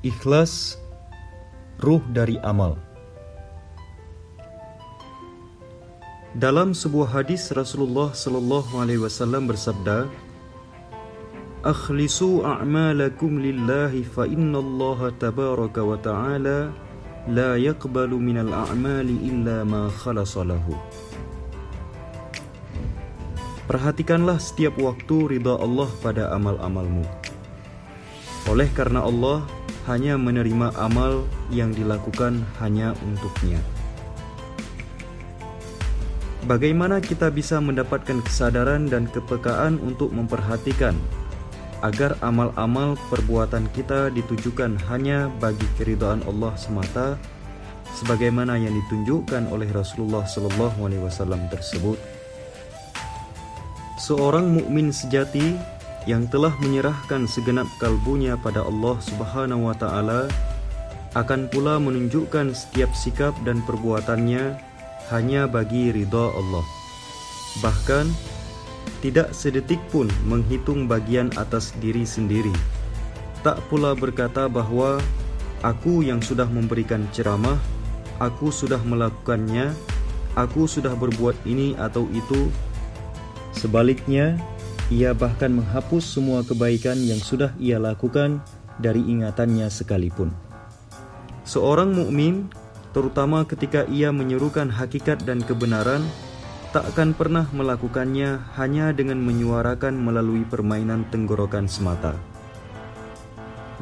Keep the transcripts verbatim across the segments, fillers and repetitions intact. Ikhlas, ruh dari amal. Dalam sebuah hadis Rasulullah Sallallahu Alaihi Wasallam bersabda, "Akhlisu a'malakum lillahi fa innallaha tabaraka wa ta'ala la yaqbalu minal a'mali illa ma khalasa lahu." Perhatikanlah setiap waktu ridha Allah pada amal-amalmu. Oleh karena Allah hanya menerima amal yang dilakukan hanya untuknya. Bagaimana kita bisa mendapatkan kesadaran dan kepekaan untuk memperhatikan agar amal-amal perbuatan kita ditujukan hanya bagi keridhaan Allah semata, sebagaimana yang ditunjukkan oleh Rasulullah Sallallahu Alaihi Wasallam tersebut? Seorang mukmin sejati yang telah menyerahkan segenap kalbunya pada Allah Subhanahu Wa Taala akan pula menunjukkan setiap sikap dan perbuatannya hanya bagi ridha Allah. Bahkan tidak sedetik pun menghitung bagian atas diri sendiri. Tak pula berkata bahwa aku yang sudah memberikan ceramah, aku sudah melakukannya, aku sudah berbuat ini atau itu. Sebaliknya, ia bahkan menghapus semua kebaikan yang sudah ia lakukan dari ingatannya sekalipun. Seorang mukmin, terutama ketika ia menyerukan hakikat dan kebenaran, tak akan pernah melakukannya hanya dengan menyuarakan melalui permainan tenggorokan semata.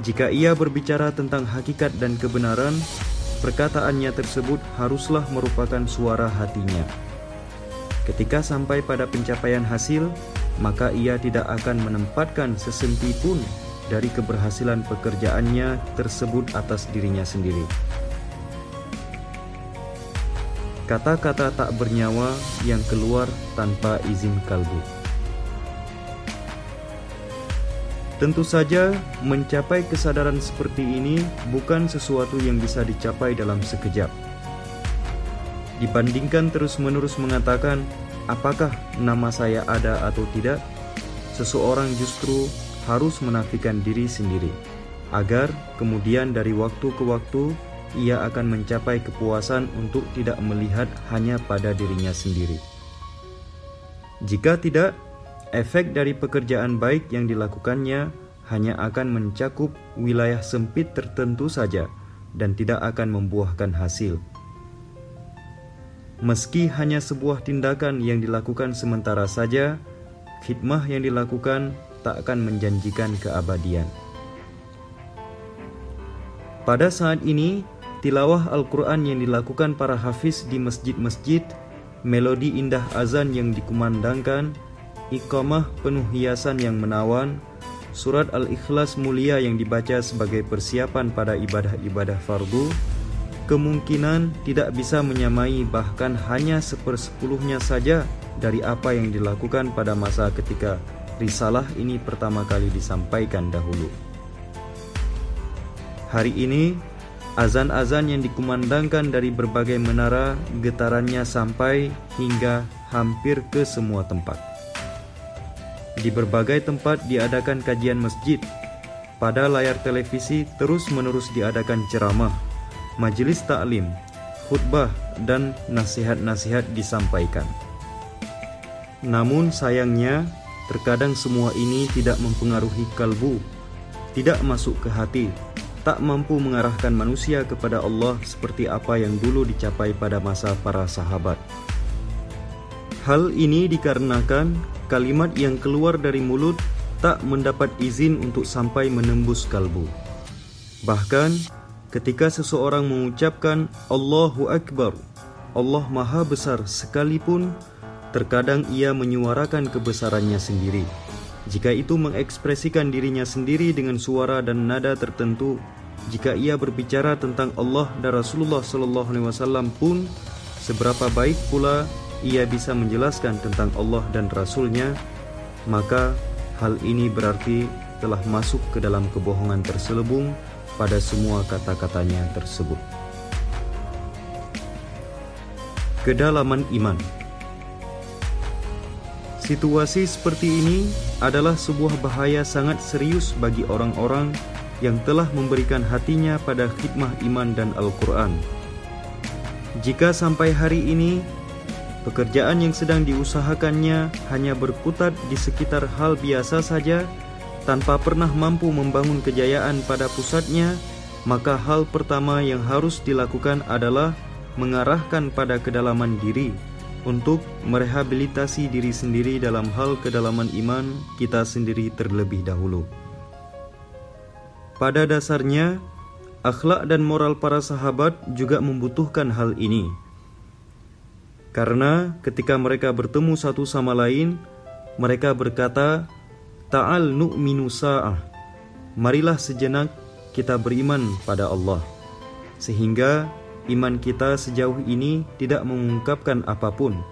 Jika ia berbicara tentang hakikat dan kebenaran, perkataannya tersebut haruslah merupakan suara hatinya. Ketika sampai pada pencapaian hasil, maka ia tidak akan menempatkan sesenti pun dari keberhasilan pekerjaannya tersebut atas dirinya sendiri. Kata-kata tak bernyawa yang keluar tanpa izin kalbu. Tentu saja, mencapai kesadaran seperti ini bukan sesuatu yang bisa dicapai dalam sekejap. Dibandingkan terus-menerus mengatakan, apakah nama saya ada atau tidak, seseorang justru harus menafikan diri sendiri, agar kemudian dari waktu ke waktu, ia akan mencapai kepuasan untuk tidak melihat hanya pada dirinya sendiri. Jika tidak, efek dari pekerjaan baik yang dilakukannya hanya akan mencakup wilayah sempit tertentu saja dan tidak akan membuahkan hasil. Meski hanya sebuah tindakan yang dilakukan sementara saja, khidmah yang dilakukan tak akan menjanjikan keabadian. Pada saat ini, tilawah Al-Quran yang dilakukan para hafiz di masjid-masjid, melodi indah azan yang dikumandangkan, iqamah penuh hiasan yang menawan, surat Al-Ikhlas mulia yang dibaca sebagai persiapan pada ibadah-ibadah fardu, kemungkinan tidak bisa menyamai bahkan hanya sepersepuluhnya saja dari apa yang dilakukan pada masa ketika risalah ini pertama kali disampaikan dahulu. Hari ini, azan-azan yang dikumandangkan dari berbagai menara, getarannya sampai hingga hampir ke semua tempat. Di berbagai tempat diadakan kajian masjid. Pada layar televisi terus-menerus diadakan ceramah, majelis taklim, khutbah, dan nasihat-nasihat disampaikan. Namun sayangnya, terkadang semua ini tidak mempengaruhi kalbu, tidak masuk ke hati, tak mampu mengarahkan manusia kepada Allah seperti apa yang dulu dicapai pada masa para sahabat. Hal ini dikarenakan kalimat yang keluar dari mulut tak mendapat izin untuk sampai menembus kalbu. Bahkan ketika seseorang mengucapkan Allahu Akbar, Allah Maha Besar sekalipun, terkadang ia menyuarakan kebesarannya sendiri. Jika itu mengekspresikan dirinya sendiri dengan suara dan nada tertentu, jika ia berbicara tentang Allah dan Rasulullah Sallallahu Alaihi Wasallam pun, seberapa baik pula ia bisa menjelaskan tentang Allah dan Rasulnya, maka hal ini berarti telah masuk ke dalam kebohongan terselubung pada semua kata-katanya tersebut. Kedalaman iman. Situasi seperti ini adalah sebuah bahaya sangat serius bagi orang-orang yang telah memberikan hatinya pada khidmah iman dan Al-Quran. Jika sampai hari ini, pekerjaan yang sedang diusahakannya hanya berkutat di sekitar hal biasa saja, tanpa pernah mampu membangun kejayaan pada pusatnya, maka hal pertama yang harus dilakukan adalah mengarahkan pada kedalaman diri untuk merehabilitasi diri sendiri dalam hal kedalaman iman kita sendiri terlebih dahulu. Pada dasarnya, akhlak dan moral para sahabat juga membutuhkan hal ini. Karena ketika mereka bertemu satu sama lain, mereka berkata, "Ta'al nu'minu sa'ah." Marilah sejenak kita beriman pada Allah. Sehingga iman kita sejauh ini tidak mengungkapkan apapun.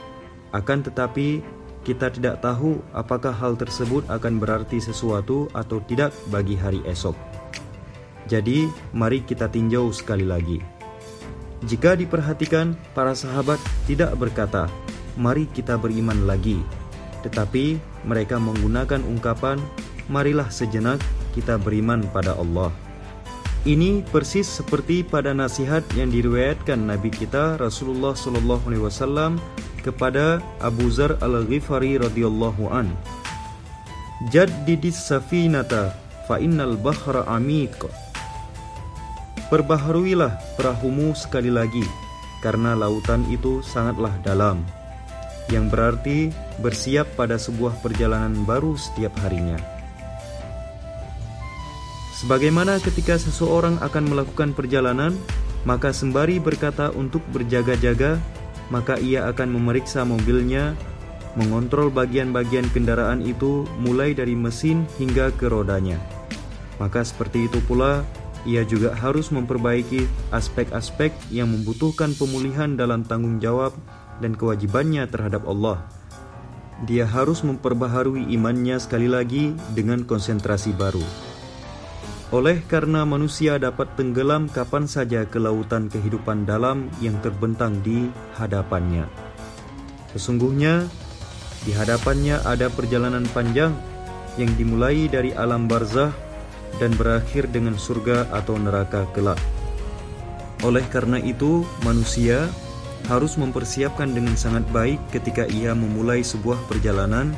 Akan tetapi, kita tidak tahu apakah hal tersebut akan berarti sesuatu atau tidak bagi hari esok. Jadi, mari kita tinjau sekali lagi. Jika diperhatikan, para sahabat tidak berkata, "Mari kita beriman lagi." Tetapi mereka menggunakan ungkapan, "Marilah sejenak kita beriman pada Allah." Ini persis seperti pada nasihat yang diriwayatkan Nabi kita Rasulullah shallallahu alaihi wasallam kepada Abu Zar Al Ghifari radhiyallahu an. "Jaddidis safinata fa innal bahra amiq." Perbaharuilah perahumu sekali lagi, karena lautan itu sangatlah dalam, yang berarti bersiap pada sebuah perjalanan baru setiap harinya. Sebagaimana ketika seseorang akan melakukan perjalanan, maka sembari berkata untuk berjaga-jaga, maka ia akan memeriksa mobilnya, mengontrol bagian-bagian kendaraan itu mulai dari mesin hingga ke rodanya. Maka seperti itu pula, ia juga harus memperbaiki aspek-aspek yang membutuhkan pemulihan dalam tanggung jawab dan kewajibannya terhadap Allah. Dia harus memperbaharui imannya sekali lagi dengan konsentrasi baru. Oleh karena manusia dapat tenggelam kapan saja ke lautan kehidupan dalam yang terbentang di hadapannya. Sesungguhnya, di hadapannya ada perjalanan panjang yang dimulai dari alam barzah dan berakhir dengan surga atau neraka kelak. Oleh karena itu, manusia harus mempersiapkan dengan sangat baik ketika ia memulai sebuah perjalanan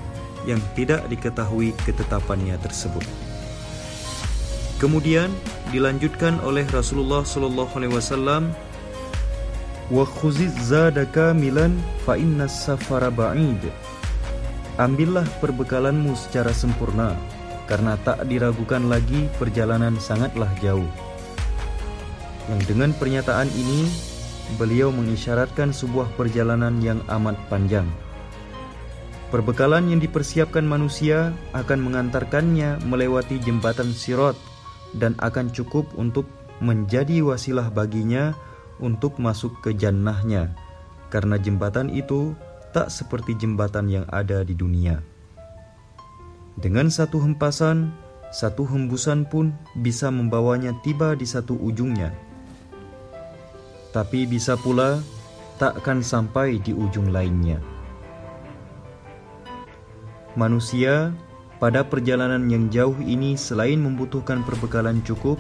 yang tidak diketahui ketetapannya tersebut. Kemudian dilanjutkan oleh Rasulullah Shallallahu Alaihi Wasallam, "Wa khuziz zadaka milan fa innas safara ba'id." Ambillah perbekalanmu secara sempurna, karena tak diragukan lagi perjalanan sangatlah jauh. Yang dengan pernyataan ini, beliau mengisyaratkan sebuah perjalanan yang amat panjang. Perbekalan yang dipersiapkan manusia akan mengantarkannya melewati jembatan Sirat dan akan cukup untuk menjadi wasilah baginya untuk masuk ke jannahnya, karena jembatan itu tak seperti jembatan yang ada di dunia. Dengan satu hempasan, satu hembusan pun bisa membawanya tiba di satu ujungnya. Tapi bisa pula takkan sampai di ujung lainnya. Manusia pada perjalanan yang jauh ini selain membutuhkan perbekalan cukup,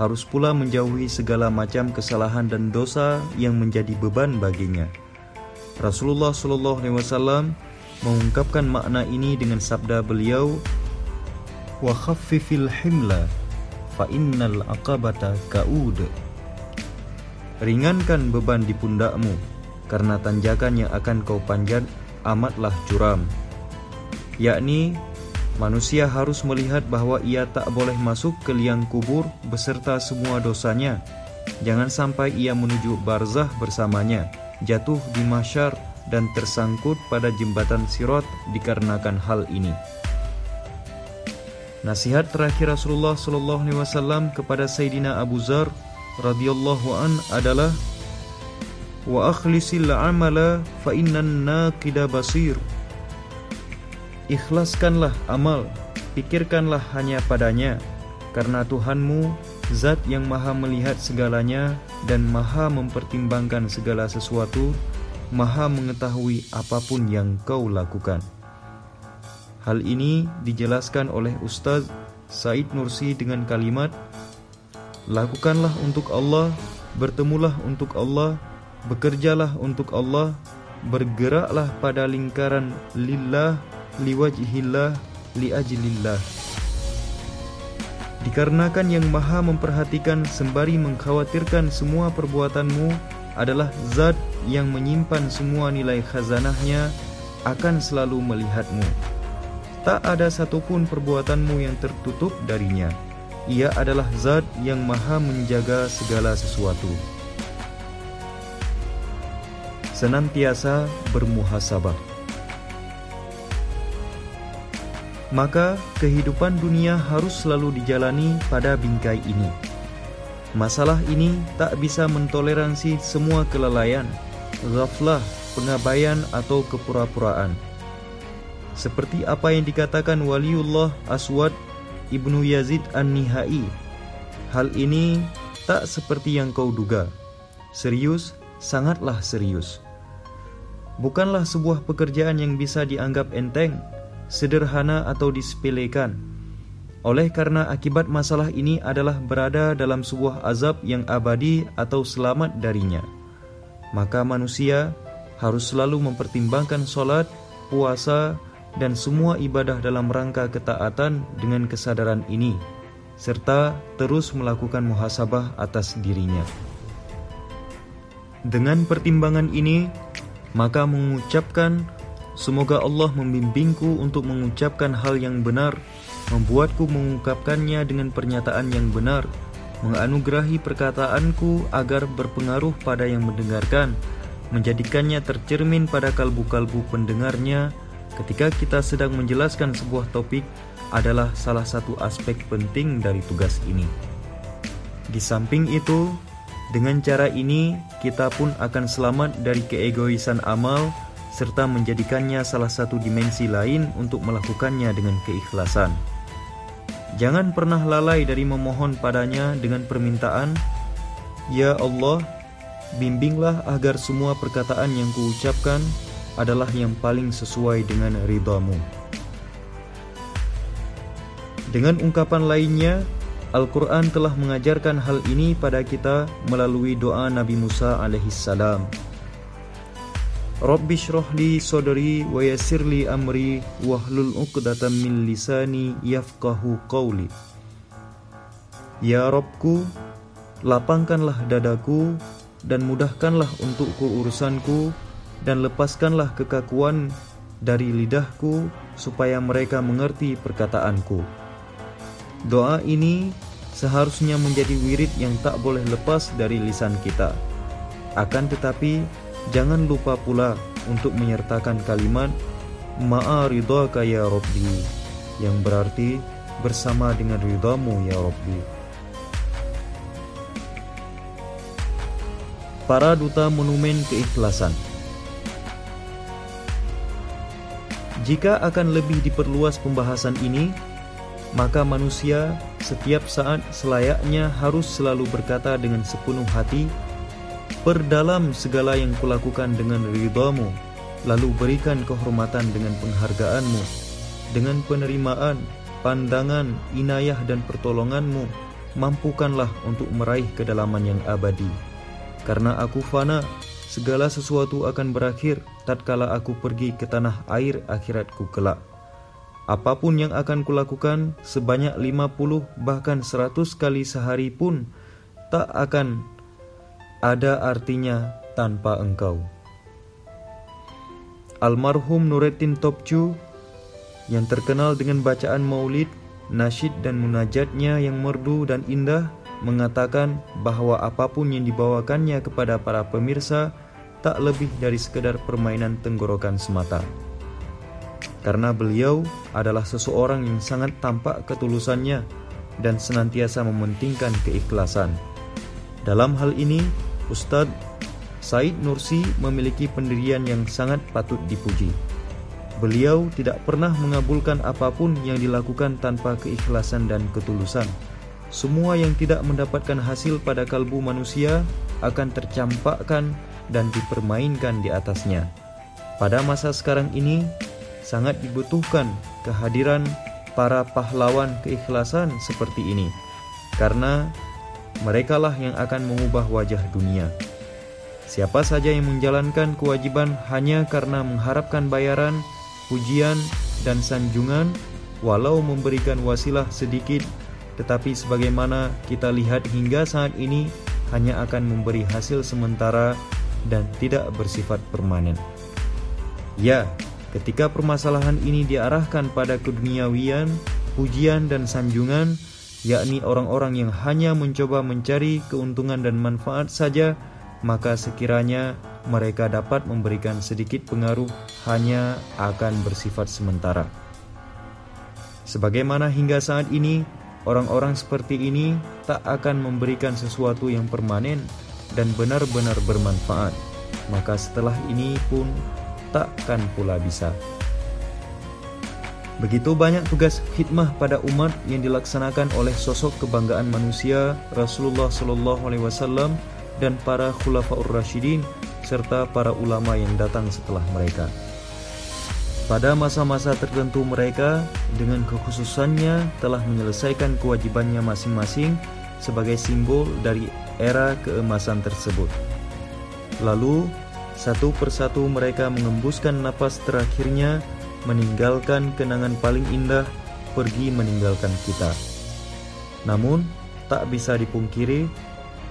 harus pula menjauhi segala macam kesalahan dan dosa yang menjadi beban baginya. Rasulullah shallallahu alaihi wasallam mengungkapkan makna ini dengan sabda beliau, "Wa khaffifil himla fa innal aqabata ka'ud." Ringankan beban di pundakmu, karena tanjakan yang akan kau panjat amatlah curam. Yakni, manusia harus melihat bahwa ia tak boleh masuk ke liang kubur beserta semua dosanya. Jangan sampai ia menuju barzah bersamanya, jatuh di mahsyar dan tersangkut pada jembatan Sirat dikarenakan hal ini. Nasihat terakhir Rasulullah shallallahu alaihi wasallam kepada Sayyidina Abu Zar radhiyallahu an adalah, "Wa akhlisil amala fa innan naqida basir." Ikhlaskanlah amal, pikirkanlah hanya padanya, karena Tuhanmu zat yang maha melihat segalanya dan maha mempertimbangkan segala sesuatu, maha mengetahui apapun yang kau lakukan. Hal ini dijelaskan oleh Ustaz Said Nursi dengan kalimat, lakukanlah untuk Allah, bertemulah untuk Allah, bekerjalah untuk Allah, bergeraklah pada lingkaran lillah, liwajhillah, liajlillah. Dikarenakan yang maha memperhatikan sembari mengkhawatirkan semua perbuatanmu adalah zat yang menyimpan semua nilai khazanahnya, akan selalu melihatmu. Tak ada satupun perbuatanmu yang tertutup darinya. Ia adalah zat yang maha menjaga segala sesuatu. Senantiasa bermuhasabah. Maka kehidupan dunia harus selalu dijalani pada bingkai ini. Masalah ini tak bisa mentoleransi semua kelalaian, ghaflah, pengabaian atau kepura-puraan. Seperti apa yang dikatakan Waliullah Aswad Ibnu Yazid An-Nihai, hal ini tak seperti yang kau duga. Serius, sangatlah serius. Bukanlah sebuah pekerjaan yang bisa dianggap enteng, sederhana atau disepelekan. Oleh karena akibat masalah ini adalah berada dalam sebuah azab yang abadi atau selamat darinya. Maka manusia harus selalu mempertimbangkan solat, puasa, dan semua ibadah dalam rangka ketaatan dengan kesadaran ini, serta terus melakukan muhasabah atas dirinya. Dengan pertimbangan ini, maka mengucapkan, semoga Allah membimbingku untuk mengucapkan hal yang benar, membuatku mengungkapkannya dengan pernyataan yang benar, menganugerahi perkataanku agar berpengaruh pada yang mendengarkan, menjadikannya tercermin pada kalbu-kalbu pendengarnya. Ketika kita sedang menjelaskan sebuah topik, adalah salah satu aspek penting dari tugas ini. Di samping itu, dengan cara ini kita pun akan selamat dari keegoisan amal, serta menjadikannya salah satu dimensi lain untuk melakukannya dengan keikhlasan. Jangan pernah lalai dari memohon padanya dengan permintaan, ya Allah, bimbinglah agar semua perkataan yang kuucapkan adalah yang paling sesuai dengan ridhamu. Dengan ungkapan lainnya, Al-Quran telah mengajarkan hal ini pada kita melalui doa Nabi Musa alaihissalam. Rabbi syrah li sodri wa yasir li amri wahlul uqdatan min lisani yafqahu qawli. Ya Rabbku, lapangkanlah dadaku dan mudahkanlah untukku urusanku, dan lepaskanlah kekakuan dari lidahku supaya mereka mengerti perkataanku. Doa ini seharusnya menjadi wirid yang tak boleh lepas dari lisan kita. Akan tetapi, jangan lupa pula untuk menyertakan kalimat Ma'a ridhaka ya Rabbi, yang berarti bersama dengan ridhamu ya Rabbi. Para duta monumen keikhlasan. Jika akan lebih diperluas pembahasan ini, maka manusia setiap saat selayaknya harus selalu berkata dengan sepenuh hati, perdalam segala yang kulakukan dengan ridhamu, lalu berikan kehormatan dengan penghargaanmu, dengan penerimaan, pandangan, inayah dan pertolonganmu, mampukanlah untuk meraih kedalaman yang abadi. Karena aku fana, segala sesuatu akan berakhir tatkala aku pergi ke tanah air akhiratku kelak. Apapun yang akan kulakukan sebanyak lima puluh bahkan seratus kali sehari pun tak akan ada artinya tanpa engkau. Almarhum Nuretin Topcu yang terkenal dengan bacaan maulid, nasyid dan munajatnya yang merdu dan indah mengatakan bahwa apapun yang dibawakannya kepada para pemirsa tak lebih dari sekedar permainan tenggorokan semata. Karena beliau adalah seseorang yang sangat tampak ketulusannya dan senantiasa mementingkan keikhlasan. Dalam hal ini, Ustadz Said Nursi memiliki pendirian yang sangat patut dipuji. Beliau tidak pernah mengabulkan apapun yang dilakukan tanpa keikhlasan dan ketulusan. Semua yang tidak mendapatkan hasil pada kalbu manusia akan tercampakkan dan dipermainkan di atasnya. Pada masa sekarang ini, sangat dibutuhkan kehadiran para pahlawan keikhlasan seperti ini, karena merekalah yang akan mengubah wajah dunia. Siapa saja yang menjalankan kewajiban hanya karena mengharapkan bayaran, pujian, dan sanjungan, walau memberikan wasilah sedikit, tetapi sebagaimana kita lihat hingga saat ini, hanya akan memberi hasil sementara dan tidak bersifat permanen. Ya, ketika permasalahan ini diarahkan pada keduniawian, pujian dan sanjungan, yakni orang-orang yang hanya mencoba mencari keuntungan dan manfaat saja, maka sekiranya mereka dapat memberikan sedikit pengaruh hanya akan bersifat sementara. Sebagaimana hingga saat ini, orang-orang seperti ini tak akan memberikan sesuatu yang permanen dan benar-benar bermanfaat, maka setelah ini pun takkan pula bisa. Begitu banyak tugas khidmah pada umat yang dilaksanakan oleh sosok kebanggaan manusia Rasulullah shallallahu alaihi wasallam dan para Khulafaur Rasyidin serta para ulama yang datang setelah mereka. Pada masa-masa tertentu mereka dengan kekhususannya telah menyelesaikan kewajibannya masing-masing sebagai simbol dari era keemasan tersebut. Lalu satu persatu mereka mengembuskan napas terakhirnya, meninggalkan kenangan paling indah, pergi meninggalkan kita. Namun, tak bisa dipungkiri,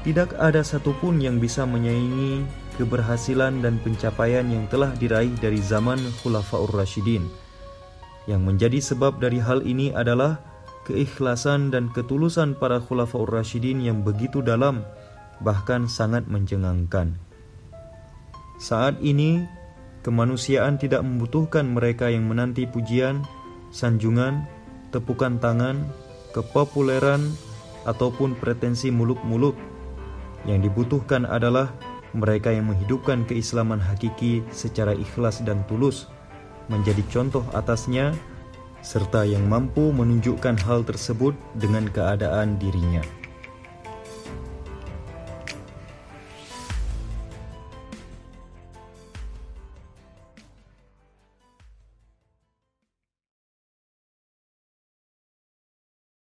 tidak ada satupun yang bisa menyaingi keberhasilan dan pencapaian yang telah diraih dari zaman Khulafaur Rasyidin. Yang menjadi sebab dari hal ini adalah keikhlasan dan ketulusan para Khulafaur Rasyidin yang begitu dalam, bahkan sangat mencengangkan. Saat ini, kemanusiaan tidak membutuhkan mereka yang menanti pujian, sanjungan, tepukan tangan, kepopuleran, ataupun pretensi muluk-muluk. Yang dibutuhkan adalah mereka yang menghidupkan keislaman hakiki secara ikhlas dan tulus, menjadi contoh atasnya, serta yang mampu menunjukkan hal tersebut dengan keadaan dirinya.